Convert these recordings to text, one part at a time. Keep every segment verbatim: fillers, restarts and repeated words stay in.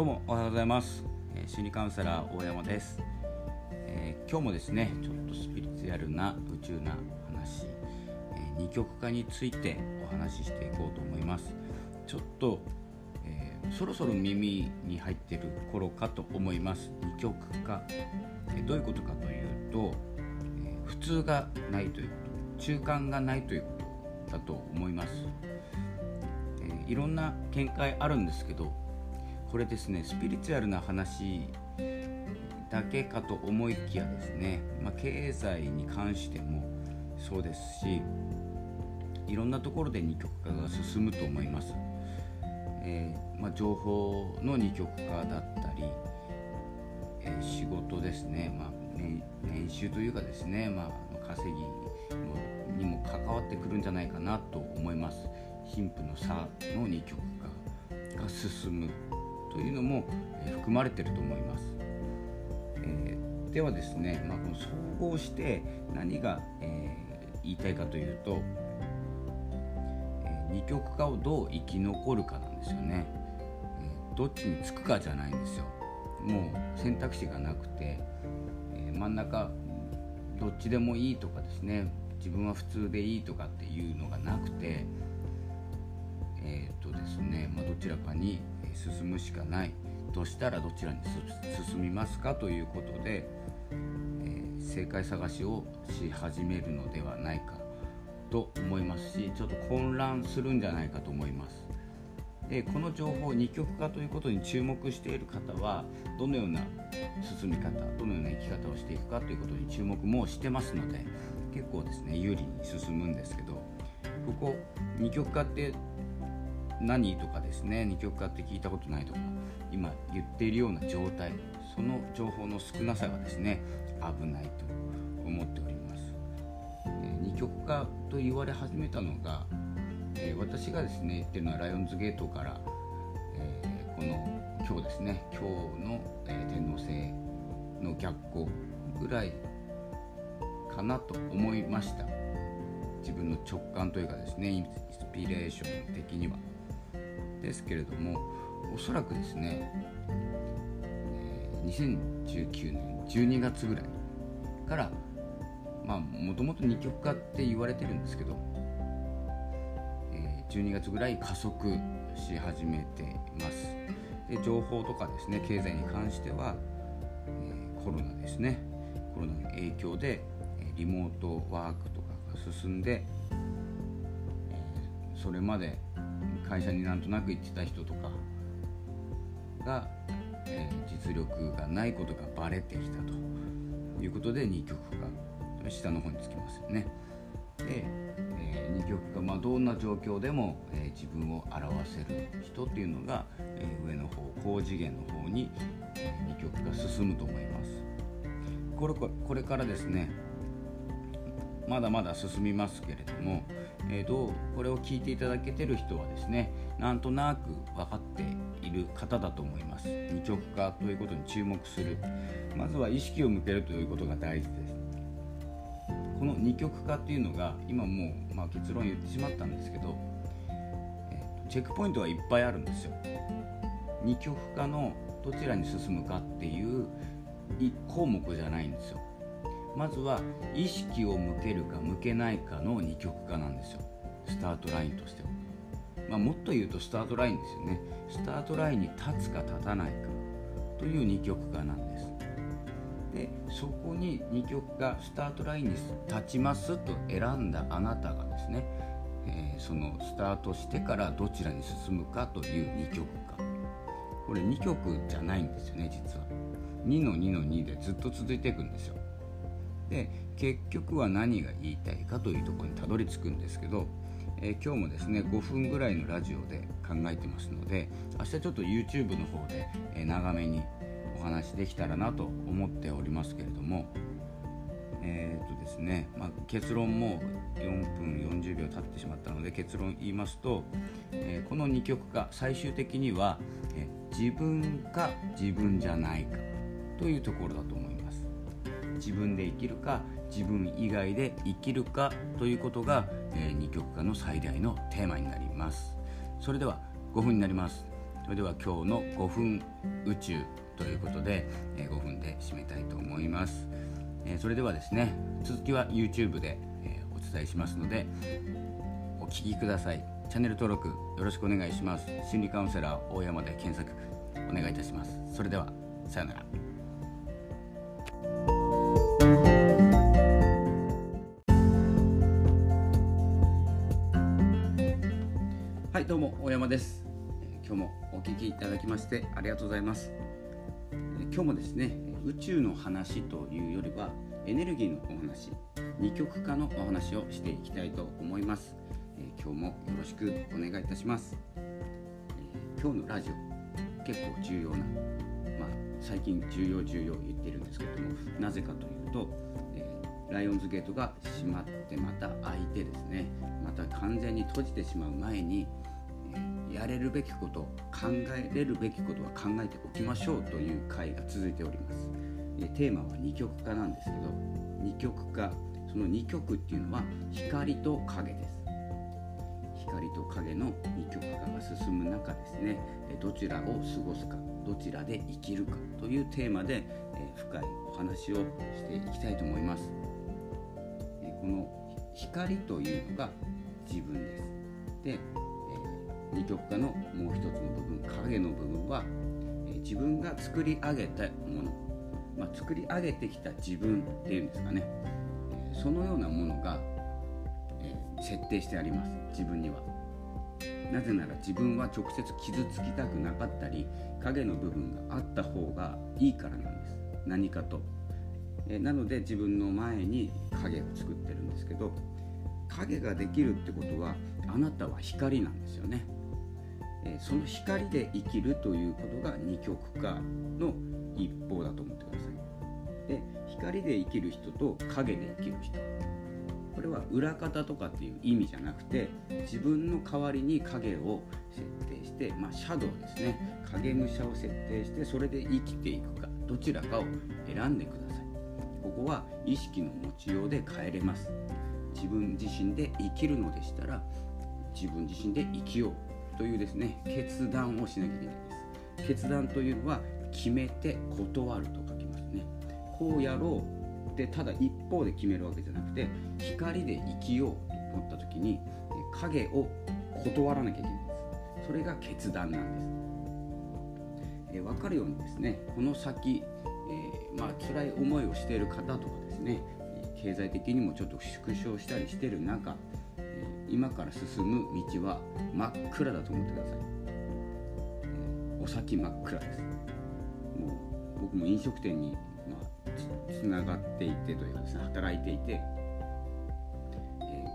どうもおはようございます。心理カウンセラー大山です。えー、今日もですねちょっとスピリチュアルな宇宙な話、えー、二極化についてお話ししていこうと思います。ちょっと、えー、そろそろ耳に入っている頃かと思います。二極化、えー、どういうことかというと、えー、普通がないということ、中間がないということだと思います。えー、いろんな見解あるんですけど、これですね、スピリチュアルな話だけかと思いきやですね、まあ、経済に関してもそうですし、いろんなところで二極化が進むと思います。えーまあ、情報の二極化だったり、えー、仕事ですね、まあ、年、年収というかですね、まあ、稼ぎにも関わってくるんじゃないかなと思います。貧富の差の二極化が進むというのも含まれていると思います。えー、ではですね、まあ、この総合して何が、えー、言いたいかというと、えー、二極化をどう生き残るかなんですよね。えー、どっちにつくかじゃないんですよ。もう選択肢がなくて、えー、真ん中どっちでもいいとかですね、自分は普通でいいとかっていうのがなくて、えーとですね、まあ、どちらかに進むしかないとしたらどちらに進みますかということで、えー、正解探しをし始めるのではないかと思いますし、ちょっと混乱するんじゃないかと思います。で、この情報二極化ということに注目している方はどのような進み方、どのような生き方をしていくかということに注目もしてますので、結構ですね有利に進むんですけど、ここ二極化って何とかですね、二極化って聞いたことないとか今言っているような状態、その情報の少なさがですね危ないと思っております。えー、二極化と言われ始めたのが、えー、私がですね言ってるのはライオンズゲートから、えー、この今日ですね今日の、えー、天王星の逆行ぐらいかなと思いました。自分の直感というかですね、インスピレーション的にはですけれども、おそらくですねにせんじゅうきゅうねんじゅうにがつぐらいからまあもともと二極化って言われてるんですけど、じゅうにがつぐらい加速し始めています。で、情報とかですね、経済に関してはコロナですね、コロナの影響でリモートワークとかが進んで、それまで会社になんとなく行ってた人とかが、えー、実力がないことがバレてきたということで二極化、下の方につきますよね。で、えー、二極化、まあ、どんな状況でも、えー、自分を表せる人っていうのが、えー、上の方、高次元の方に、えー、二極化進むと思います。これ、これからですねまだまだ進みますけれども、えー、どうこれを聞いていただけてる人はですね、なんとなく分かっている方だと思います。二極化ということに注目する、まずは意識を向けるということが大事です。この二極化っていうのが今もう、まあ、結論言ってしまったんですけど、えー、チェックポイントはいっぱいあるんですよ。二極化のどちらに進むかっていういちこうもくじゃないんですよ。まずは意識を向けるか向けないかの二極化なんですよ、スタートラインとしては。まあ、もっと言うとスタートラインですよね。スタートラインに立つか立たないかという二極化なんです。で、そこに二極化、スタートラインに立ちますと選んだあなたがですね、えー、そのスタートしてからどちらに進むかという二極化、これ二極じゃないんですよね。実は にのにのに でずっと続いていくんですよ。で、結局は何が言いたいかというところにたどり着くんですけど、えー、今日もですねごふんぐらいのラジオで考えてますので、明日ちょっと YouTube の方で、えー、長めにお話できたらなと思っておりますけれども、えーとですねまあ、結論もよんぷんよんじゅうびょう経ってしまったので、結論言いますと、えー、この二極化、最終的には、えー、自分か自分じゃないかというところだと思います。自分で生きるか自分以外で生きるかということが、えー、二極化の最大のテーマになります。それではごふんになります。それでは今日のごふん宇宙ということで、えー、ごふんで締めたいと思います。えー、それではですね、続きは YouTube で、えー、お伝えしますのでお聞きください。チャンネル登録よろしくお願いします。心理カウンセラー大山で検索お願いいたします。それではさよなら。はい、どうも大山です。今日もお聞きいただきましてありがとうございます。今日もですね、宇宙の話というよりはエネルギーのお話、二極化のお話をしていきたいと思います。今日もよろしくお願いいたします。今日のラジオ結構重要な、まあ、最近重要重要言ってるんですけれども、なぜかというとライオンズゲートが閉まってまた開いてですね、また完全に閉じてしまう前にやれるべきこと、考えれるべきことは考えておきましょうという回が続いております。テーマは二極化なんですけど、二極化、その二極っていうのは光と影です。光と影の二極化が進む中ですね、どちらを過ごすか、どちらで生きるかというテーマで深いお話をしていきたいと思います。この光というのが自分です。で、二極化のもう一つの部分、影の部分は自分が作り上げたもの、まあ、作り上げてきた自分っていうんですかね、そのようなものが設定してあります。自分には。なぜなら自分は直接傷つきたくなかったり、影の部分があった方がいいからなんです。何かとなので自分の前に影を作ってるんですけど、影ができるってことはあなたは光なんですよね。その光で生きるということが二極化の一方だと思ってください。で、光で生きる人と影で生きる人、これは裏方とかっていう意味じゃなくて、自分の代わりに影を設定して、まあ、シャドウですね、影武者を設定して、それで生きていくか、どちらかを選んでください。ここは意識の持ちようで変えれます。自分自身で生きるのでしたら、自分自身で生きようというですね、決断をしなきゃいけないです。決断というのは決めて断ると書きますね。こうやろうでただ一方で決めるわけじゃなくて、光で生きようと思った時に影を断らなきゃいけないです。それが決断なんです。え、分かるようにですね、この先、えー、まあ辛い思いをしている方とかですね、経済的にもちょっと縮小したりしている中、今から進む道は真っ暗だと思ってください。お先真っ暗です。もう僕も飲食店に、まあ、つながっていてというかですね、働いていて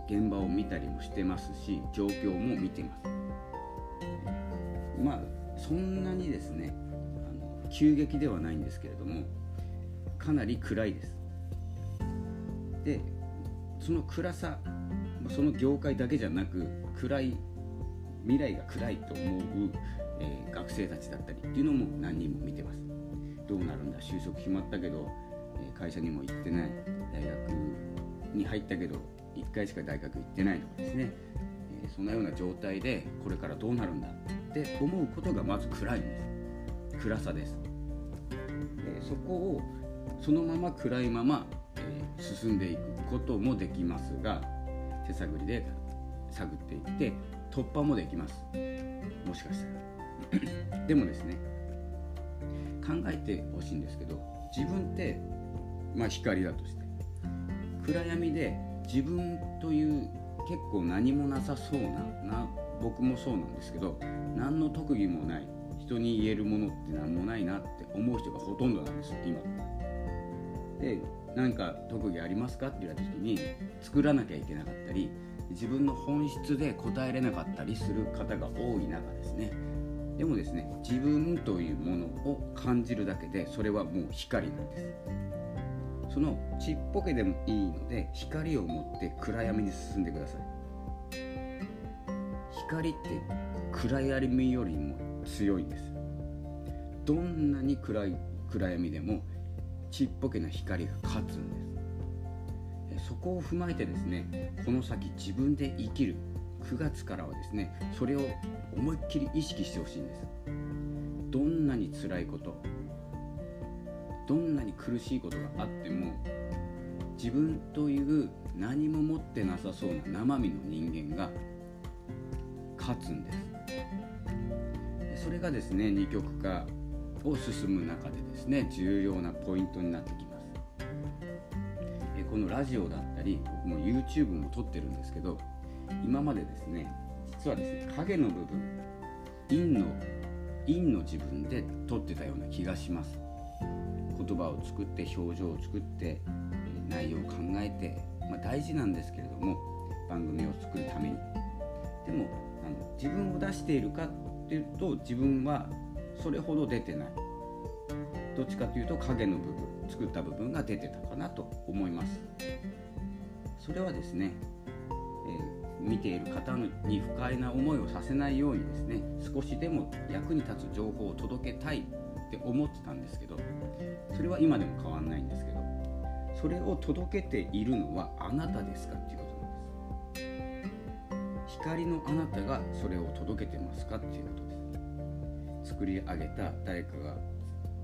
現場を見たりもしてますし、状況も見てます。まあそんなにですね、あの急激ではないんですけれども、かなり暗いです。で、その暗さ、その業界だけじゃなく、暗い未来が暗いと思う、えー、学生たちだったりっていうのも何人も見てます。どうなるんだ、就職決まったけど、えー、会社にも行ってない、大学に入ったけどいっかいしか大学行ってないとかですね、えー、そんなような状態でこれからどうなるんだって思うことがまず暗いんです。暗さです。えー、そこをそのまま暗いまま、えー、進んでいくこともできますが、手探りで探っていって突破もできます、もしかしたら。でもですね、考えてほしいんですけど、自分って、まあ、光だとして、暗闇で自分という結構何もなさそう な, な僕もそうなんですけど、何の特技もない、人に言えるものって何もないなって思う人がほとんどなんですよ今で。何か特技ありますかって言われた時に、作らなきゃいけなかったり、自分の本質で答えれなかったりする方が多い中ですね。でもですね、自分というものを感じるだけで、それはもう光なんです。そのちっぽけでもいいので、光を持って暗闇に進んでください。光って暗闇よりも強いんです。どんなに暗い暗闇でもちっぽけな光が勝つんです。そこを踏まえてですね、この先自分で生きる、くがつからはですね、それを思いっきり意識してほしいんです。どんなに辛いこと、どんなに苦しいことがあっても、自分という何も持ってなさそうな生身の人間が勝つんです。それがですね、二極化を進む中でですね、重要なポイントになってきます。このラジオだったり、僕も YouTube も撮ってるんですけど、今までですね、実はですね、影の部分、陰の陰の自分で撮ってたような気がします。言葉を作って、表情を作って、内容を考えて、まあ、大事なんですけれども、番組を作るために。でもあの自分を出しているかっていうと、自分はそれほど出てない。どっちかというと影の部分、作った部分が出てたかなと思います。それはですね、えー、見ている方に不快な思いをさせないようにですね、少しでも役に立つ情報を届けたいって思ってたんですけど、それは今でも変わんないんですけど、それを届けているのはあなたですかっていうことなんです。光のあなたがそれを届けてますかっていうことです。作り上げた誰かが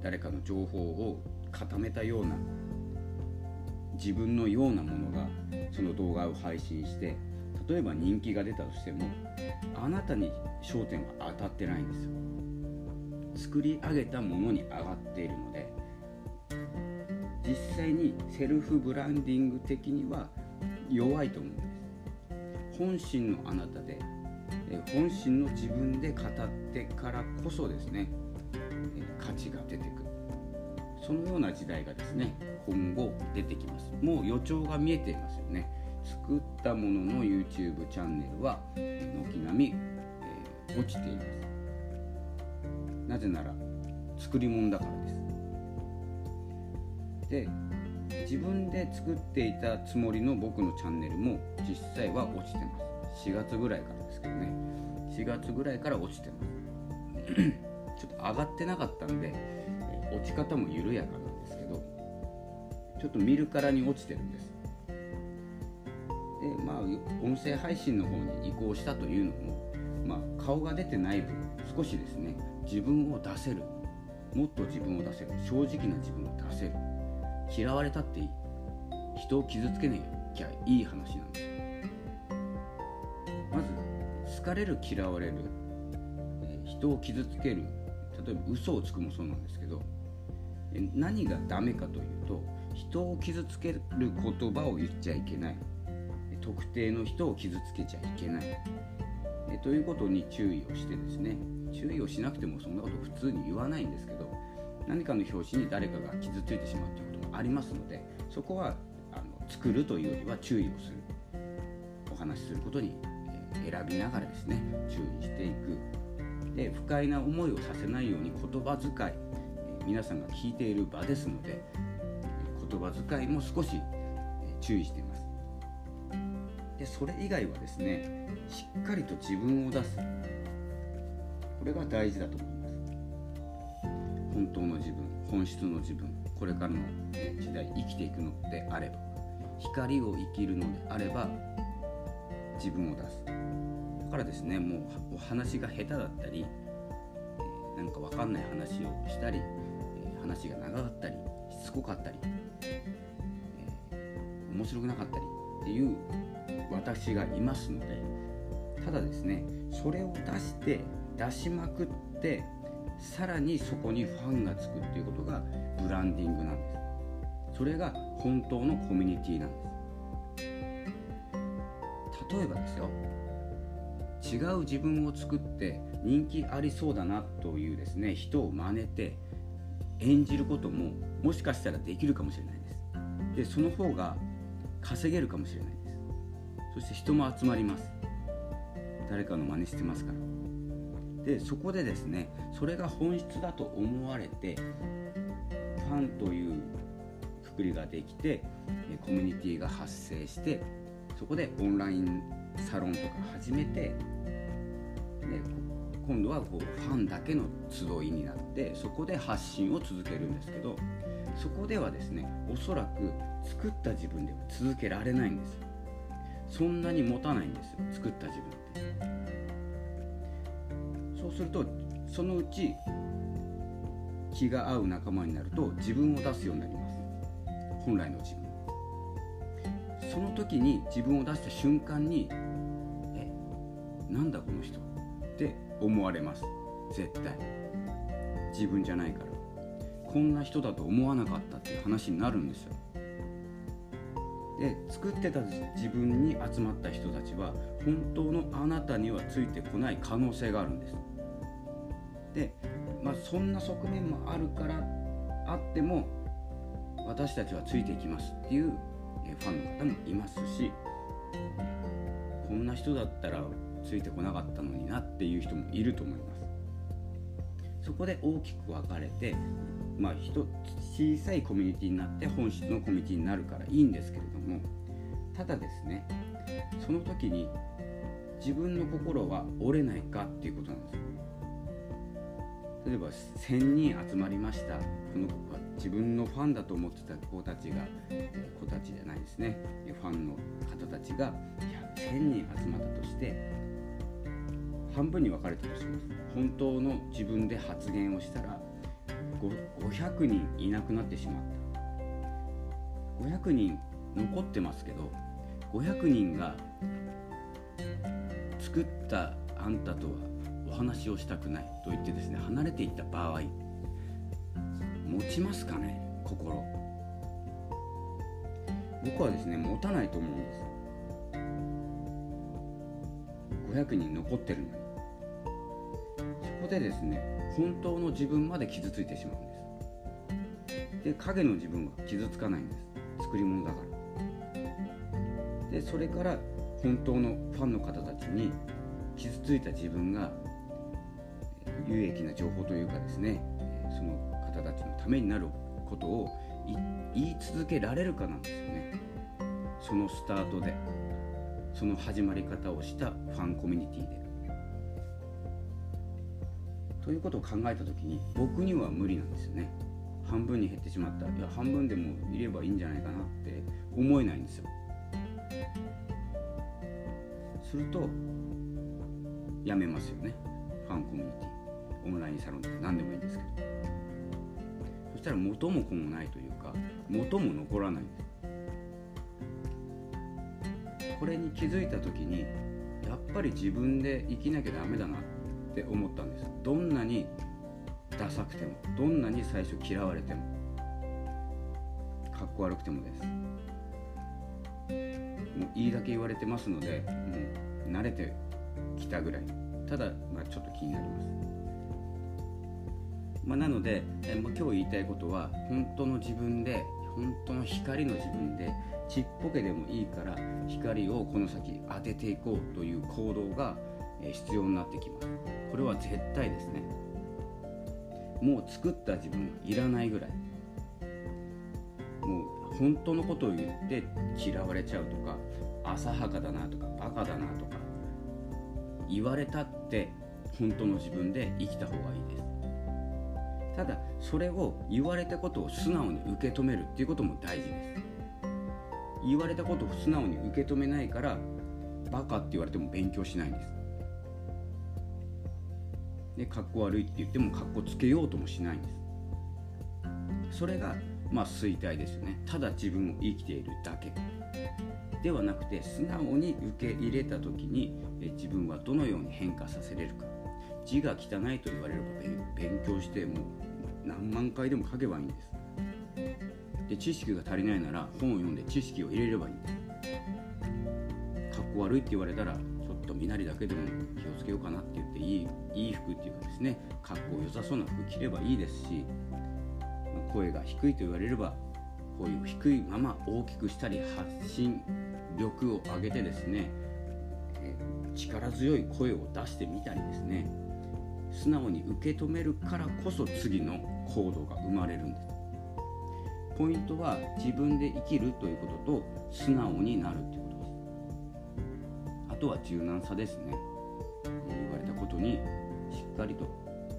誰かの情報を固めたような自分のようなものがその動画を配信して、例えば人気が出たとしても、あなたに焦点が当たってないんですよ。作り上げたものに上がっているので、実際にセルフブランディング的には弱いと思うんです。本心のあなたで、本心の自分で語ってからこそですね、価値が出てくる。そのような時代がですね、今後出てきます。もう予兆が見えていますよね。作ったものの YouTube チャンネルは軒並み、えー、落ちています。なぜなら作り物だからです。で、自分で作っていたつもりの僕のチャンネルも実際は落ちてます。しがつぐらいからですけどね、しがつぐらいから落ちてますちょっと上がってなかったんで、落ち方も緩やかなんですけど、ちょっと見るからに落ちてるんです。で、まあ音声配信の方に移行したというのも、まあ、顔が出てない分、少しですね、自分を出せる、もっと自分を出せる、正直な自分を出せる、嫌われたっていい、人を傷つけなきゃいい話なんですよ。まず好かれる、嫌われる、人を傷つける、例えば嘘をつくもそうなんですけど、何がダメかというと、人を傷つける言葉を言っちゃいけない、特定の人を傷つけちゃいけないということに注意をしてですね、注意をしなくてもそんなこと普通に言わないんですけど、何かの表紙に誰かが傷ついてしまうということもありますので、そこはあの作るというよりは注意をする、お話しすることに選びながらですね、注意していく。で、不快な思いをさせないように言葉遣い、皆さんが聞いている場ですので、言葉遣いも少し注意しています。で、それ以外はですね、しっかりと自分を出す、これが大事だと思います。本当の自分、本質の自分、これからの時代生きていくのであれば、光を生きるのであれば自分を出す。だからですね、もうお話が下手だったり、なんか分かんない話をしたり、話が長かったり、しつこかったり、面白くなかったりっていう私がいますので、ただですね、それを出して出しまくって、さらにそこにファンがつくっていうことがブランディングなんです。それが本当のコミュニティなんです。例えばですよ、違う自分を作って人気ありそうだなというですね、人を真似て演じることももしかしたらできるかもしれないです。で、その方が稼げるかもしれないです。そして人も集まります。誰かの真似してますから。で、そこでですね、それが本質だと思われて、ファンというくくりができて、コミュニティが発生して、そこでオンラインサロンとか始めて、で今度はこうファンだけの集いになって、そこで発信を続けるんですけど、そこではですね、おそらく作った自分では続けられないんです。そんなに持たないんですよ、作った自分って。そうするとそのうち気が合う仲間になると自分を出すようになります。本来の自分、その時に自分を出した瞬間に、え、なんだこの人って思われます。絶対自分じゃないから、こんな人だと思わなかったっていう話になるんですよ。で、作ってた自分に集まった人たちは本当のあなたにはついてこない可能性があるんです。で、まあ、そんな側面もあるからあっても私たちはついていきますっていうファンの方もいますし、こんな人だったらついてこなかったのになっていう人もいると思います。そこで大きく分かれて、まあ、人小さいコミュニティになって本質のコミュニティになるからいいんですけれども、ただですね、その時に自分の心は折れないかっていうことなんですよ。例えばせんにん集まりました、この自分のファンだと思ってた子たちが子たちじゃないですねファンの方たちがせんにん集まったとして、半分に分かれたとします。本当の自分で発言をしたらごひゃくにんいなくなってしまった。ごひゃくにん残ってますけど、ごひゃくにんが作ったあんたとはお話をしたくないと言ってですね、離れていった場合、持ちますかね、心。僕はですね、持たないと思うんです。ごひゃくにん残ってるのに。そこでですね、本当の自分まで傷ついてしまうんです。で、影の自分は傷つかないんです。作り物だから。で、それから本当のファンの方たちに傷ついた自分が有益な情報というかですね、その方たちのためになることを言い続けられるかなんですよね。そのスタートで、その始まり方をしたファンコミュニティでということを考えたときに、僕には無理なんですよね。半分に減ってしまった、いや半分でもいればいいんじゃないかなって思えないんですよ。するとやめますよね、ファンコミュニティ、オンラインサロンとか何でもいいんですけど。そしたら元も子もないというか、元も残らないんです。これに気づいた時に、やっぱり自分で生きなきゃダメだなって思ったんです。どんなにダサくても、どんなに最初嫌われても、かっこ悪くてもです。もういいだけ言われてますので、もう慣れて来たぐらい。ただ、まあ、ちょっと気になります。まあ、なので、えーまあ、今日言いたいことは、本当の自分で、本当の光の自分で、ちっぽけでもいいから光をこの先当てていこうという行動が、えー、必要になってきます。これは絶対ですね。もう作った自分はいらないぐらい。もう本当のことを言って嫌われちゃうとか、浅はかだなとかバカだなとか言われたって、本当の自分で生きた方がいいです。ただそれを、言われたことを素直に受け止めるっていうことも大事です。言われたことを素直に受け止めないから、バカって言われても勉強しないんです。で、かっこ悪いって言ってもかっこつけようともしないんです。それがまあ衰退ですよね。ただ自分を生きているだけではなくて、素直に受け入れた時に自分はどのように変化させれるか。字が汚いと言われれば勉強しても何万回でも書けばいいんです。で、知識が足りないなら本を読んで知識を入れればいいんです。かっこ悪いって言われたら、ちょっと身なりだけでも気をつけようかなって言って、いい、いい服っていうかですね、かっこ良さそうな服着ればいいですし、声が低いと言われれば声を低いまま大きくしたり、発信力を上げてですね、力強い声を出してみたりですね、素直に受け止めるからこそ次の行動が生まれるんです。ポイントは、自分で生きるということと素直になるということです。あとは柔軟さですね。言われたことにしっかりと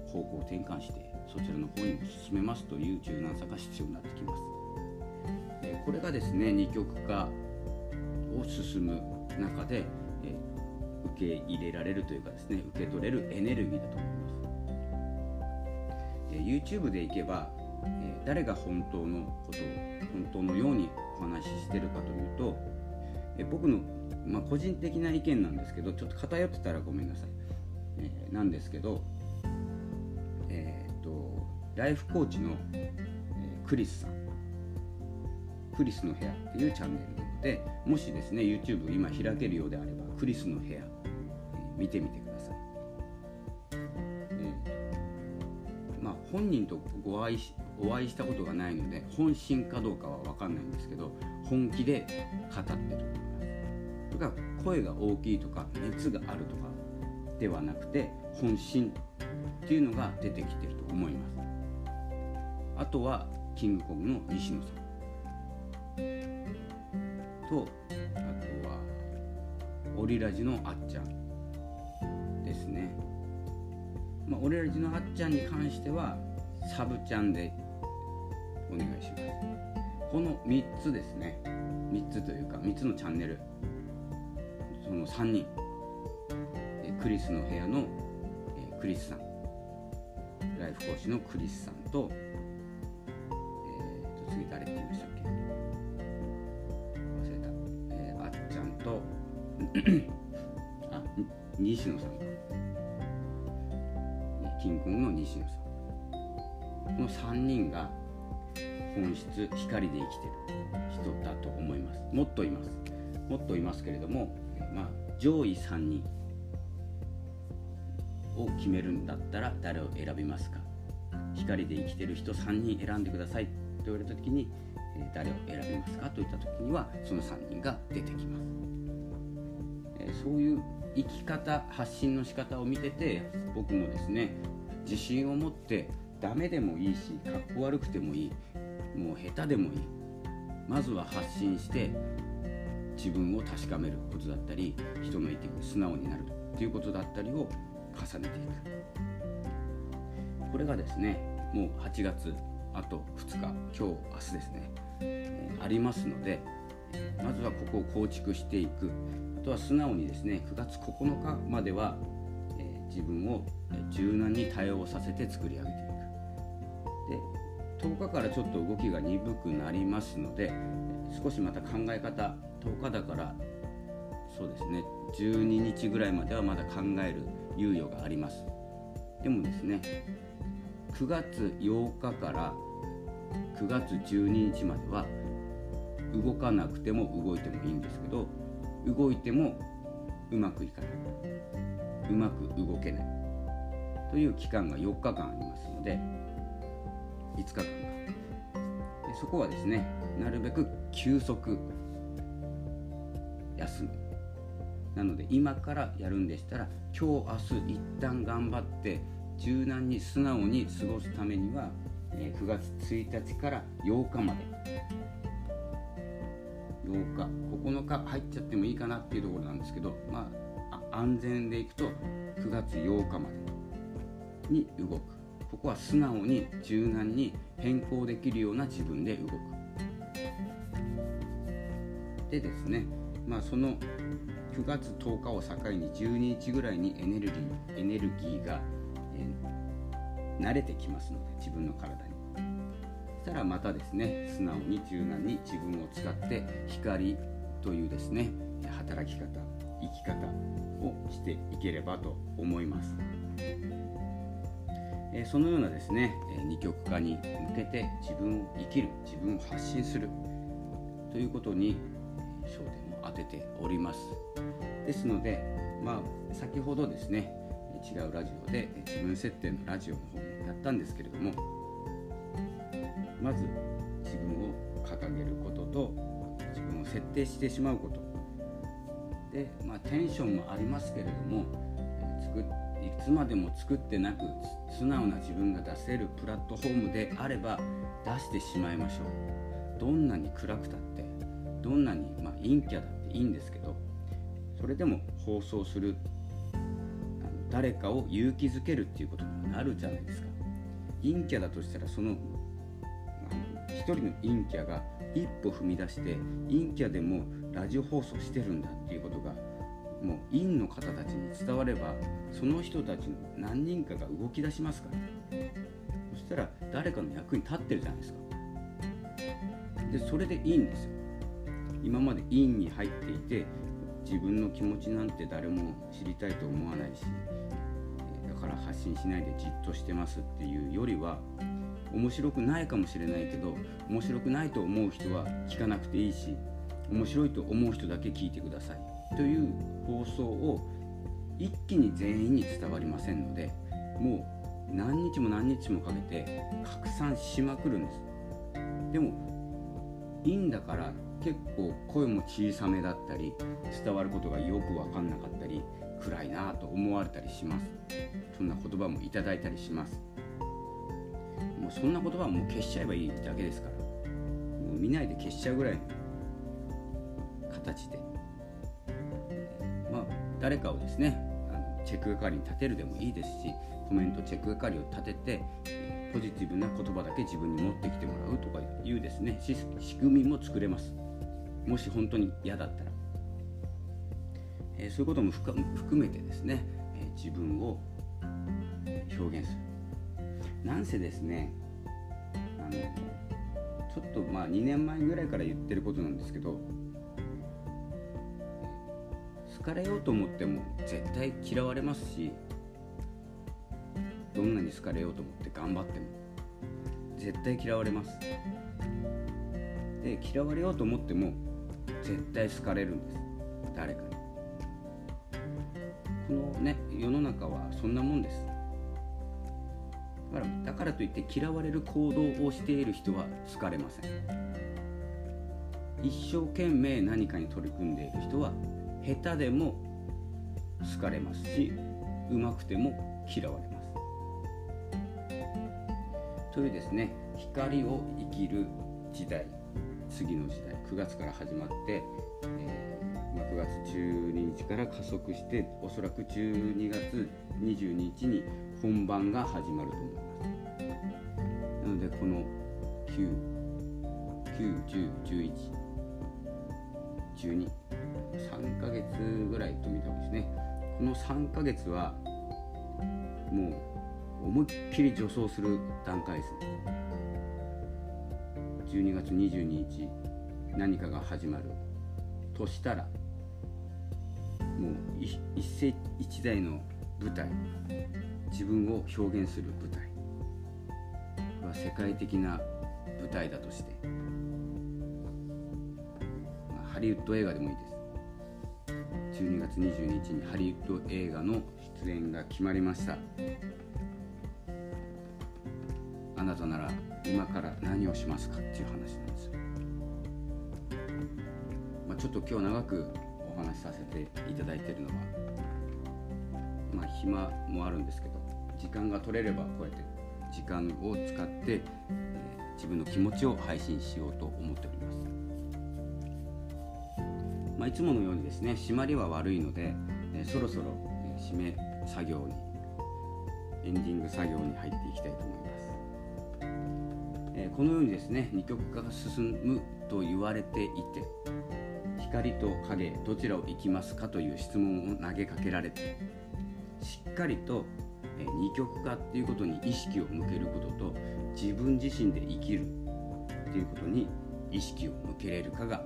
方向転換して、そちらの方にも進めますという柔軟さが必要になってきます。これがですね、二極化を進む中で、えー、受け入れられるというかですね、受け取れるエネルギーだと思います。で YouTube でいけば、えー、誰が本当のことを本当のようにお話ししてるかというと、えー、僕の、まあ、個人的な意見なんですけど、ちょっと偏ってたらごめんなさい、えー、なんですけど、えー、っとライフコーチの、えー、クリスさん、クリスの部屋っていうチャンネルで、もしですね YouTube 今開けるようであればクリスの部屋、えー、見てみてください。えー、まあ本人とご会いしお会いしたことがないので本心かどうかは分かんないんですけど、本気で語ってるとか、声が大きいとか熱があるとかではなくて、本心っていうのが出てきてると思います。あとはキングコングの西野さんと、あとはオリラジのあっちゃんですね。まあ、オリラジのあっちゃんに関してはサブちゃんでお願いします。このみっつですね、みっつというかみっつのチャンネル、そのさんにん、クリスの部屋のクリスさん、ライフ講師のクリスさんと、えー、と次誰って言いましたっけ、あ、西野さんか、キングコングの西野さん、このさんにんが本質光で生きてる人だと思います。もっといますもっといますけれども、まあ、上位さんにんを決めるんだったら誰を選びますか、光で生きてる人さんにん選んでくださいと言われた時に誰を選びますかといった時にはそのさんにんが出てきます。そういう生き方、発信の仕方を見てて、僕もですね、自信を持ってダメでもいいし、かっこ悪くてもいい、もう下手でもいい、まずは発信して自分を確かめることだったり、人の意見に素直になるということだったりを重ねていく。これがですね、もうはちがつあとふつか、今日明日ですね、えー、ありますので、まずはここを構築していく。あとは素直にですね、くがつここのかまでは、えー、自分を柔軟に対応させて作り上げていく。で、とおかからちょっと動きが鈍くなりますので、少しまた考え方、とおかだからそうですね、じゅうににちぐらいまではまだ考える猶予があります。でもですね、くがつようかからくがつじゅうににちまでは動かなくても動いてもいいんですけど、動いてもうまくいかない、うまく動けないという期間がよっかかんありますので、いつかかんか、でそこはですね、なるべく休息、休む。なので今からやるんでしたら、今日明日一旦頑張って柔軟に素直に過ごすためには、くがつついたちからようかまで、ようか、ここのか入っちゃってもいいかなっていうところなんですけど、まあ、安全でいくとくがつようかまでに動く。ここは素直に柔軟に変更できるような自分で動く。でですね、まあ、そのくがつとおかを境にじゅうににちぐらいにエネルギー、エネルギーが、えー、慣れてきますので、自分の体に。したらまたですね、素直に柔軟に自分を使って光というですね、働き方、生き方をしていければと思います。えー、そのようなですね、二極化に向けて自分を生きる、自分を発信するということに焦点を当てております。ですので、まあ、先ほどですね、違うラジオで自分設定のラジオの方もやったんですけれども、まず自分を掲げることと自分を設定してしまうことで、まあ、テンションもありますけれども、いつまでも作ってなく素直な自分が出せるプラットフォームであれば出してしまいましょう。どんなに暗くたって、どんなに、まあ、陰キャだっていいんですけど、それでも放送する、あの誰かを勇気づけるっていうことになるじゃないですか。陰キャだとしたら、その一人の陰キャが一歩踏み出して、陰キャでもラジオ放送してるんだっていうことがもう院の方たちに伝われば、その人たちの何人かが動き出しますから、そしたら誰かの役に立ってるじゃないですか。でそれでいいんですよ。今まで院に入っていて自分の気持ちなんて誰も知りたいと思わないし、だから発信しないでじっとしてますっていうよりは、面白くないかもしれないけど面白くないと思う人は聞かなくていいし、面白いと思う人だけ聞いてくださいという放送を一気に全員に伝わりませんので、もう何日も何日もかけて拡散しまくるんです。でもいいんだから結構声も小さめだったり、伝わることがよく分かんなかったり、暗いなと思われたりします。そんな言葉もいただいたりします。もうそんな言葉はもう消しちゃえばいいだけですから、もう見ないで消しちゃうぐらいの形で、まあ誰かをですね、あのチェック係に立てるでもいいですし、コメントチェック係を立ててポジティブな言葉だけ自分に持ってきてもらうとかいうですね、仕組みも作れます、もし本当に嫌だったら、えー、そういうことも含めてですね、えー、自分を表現する。なんせですね、あのちょっとまあにねんまえぐらいから言ってることなんですけど、好かれようと思っても絶対嫌われますし、どんなに好かれようと思って頑張っても絶対嫌われます。で、嫌われようと思っても絶対好かれるんです、誰かに。このね、世の中はそんなもんです。だからといって嫌われる行動をしている人は好かれません。一生懸命何かに取り組んでいる人は下手でも好かれますし、上手くても嫌われます。というですね、光を生きる時代、次の時代、くがつから始まって、えー、くがつじゅうににちから加速して、おそらくじゅうにがつにじゅうににちに本番が始まると思います。なのでこのきゅう、きゅう、じゅう、じゅういち、じゅうに、さんかげつぐらいと見たんですね。このさんかげつはもう思いっきり助走する段階ですね。じゅうにがつにじゅうににち何かが始まるとしたら、もう一世一代の舞台、自分を表現する舞台、世界的な舞台だとして、まあ、ハリウッド映画でもいいです。じゅうにがつにじゅうににちにハリウッド映画の出演が決まりました。あなたなら今から何をしますかっていう話なんですよ。まあ、ちょっと今日長くお話しさせていただいているのは、まあ暇もあるんですけど、時間が取れればこうやって時間を使って、えー、自分の気持ちを配信しようと思っております。まあ、いつものようにですね、締まりは悪いので、えー、そろそろ、えー、締め作業に、エンディング作業に入っていきたいと思います。えー、このようにですね、二極化が進むと言われていて、光と影どちらを行きますかという質問を投げかけられて、しっかりと二極化っていうことに意識を向けることと、自分自身で生きるっていうことに意識を向けれるかが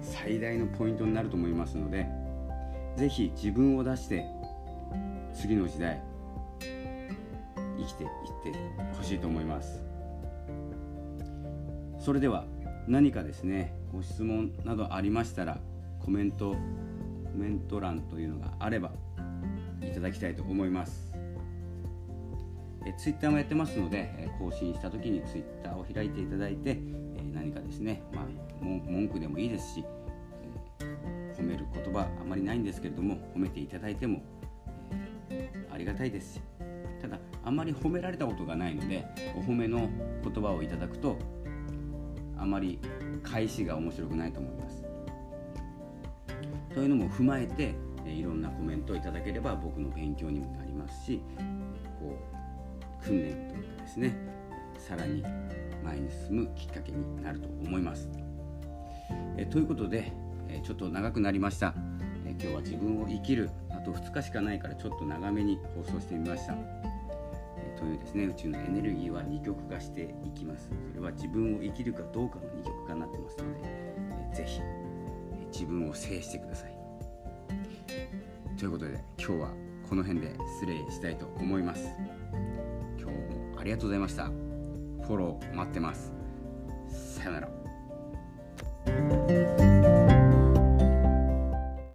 最大のポイントになると思いますので、ぜひ自分を出して次の時代生きていってほしいと思います。それでは何かですね、ご質問などありましたらコメント、コメント欄というのがあればいただきたいと思います。ツイッターもやってますので、え更新した時にツイッターを開いていただいて、え何かですね、まあ、文句でもいいですし、え褒める言葉あまりないんですけれども、褒めていただいても、えありがたいですし、ただあまり褒められたことがないので、お褒めの言葉をいただくとあまり返しが面白くないと思います。というのも踏まえて、えいろんなコメントをいただければ僕の勉強にもなりますし、こう訓練というかですね、さらに前に進むきっかけになると思います。えということで、えー、ちょっと長くなりました、えー、今日は自分を生きるあとふつかしかないからちょっと長めに放送してみました、えー、というですね、宇宙のエネルギーは二極化していきます。それは自分を生きるかどうかの二極化になってますので、えー、ぜひ、えー、自分を制してください。ということで今日はこの辺で失礼したいと思います。今日もありがとうございました。フォロー待ってます。さよなら。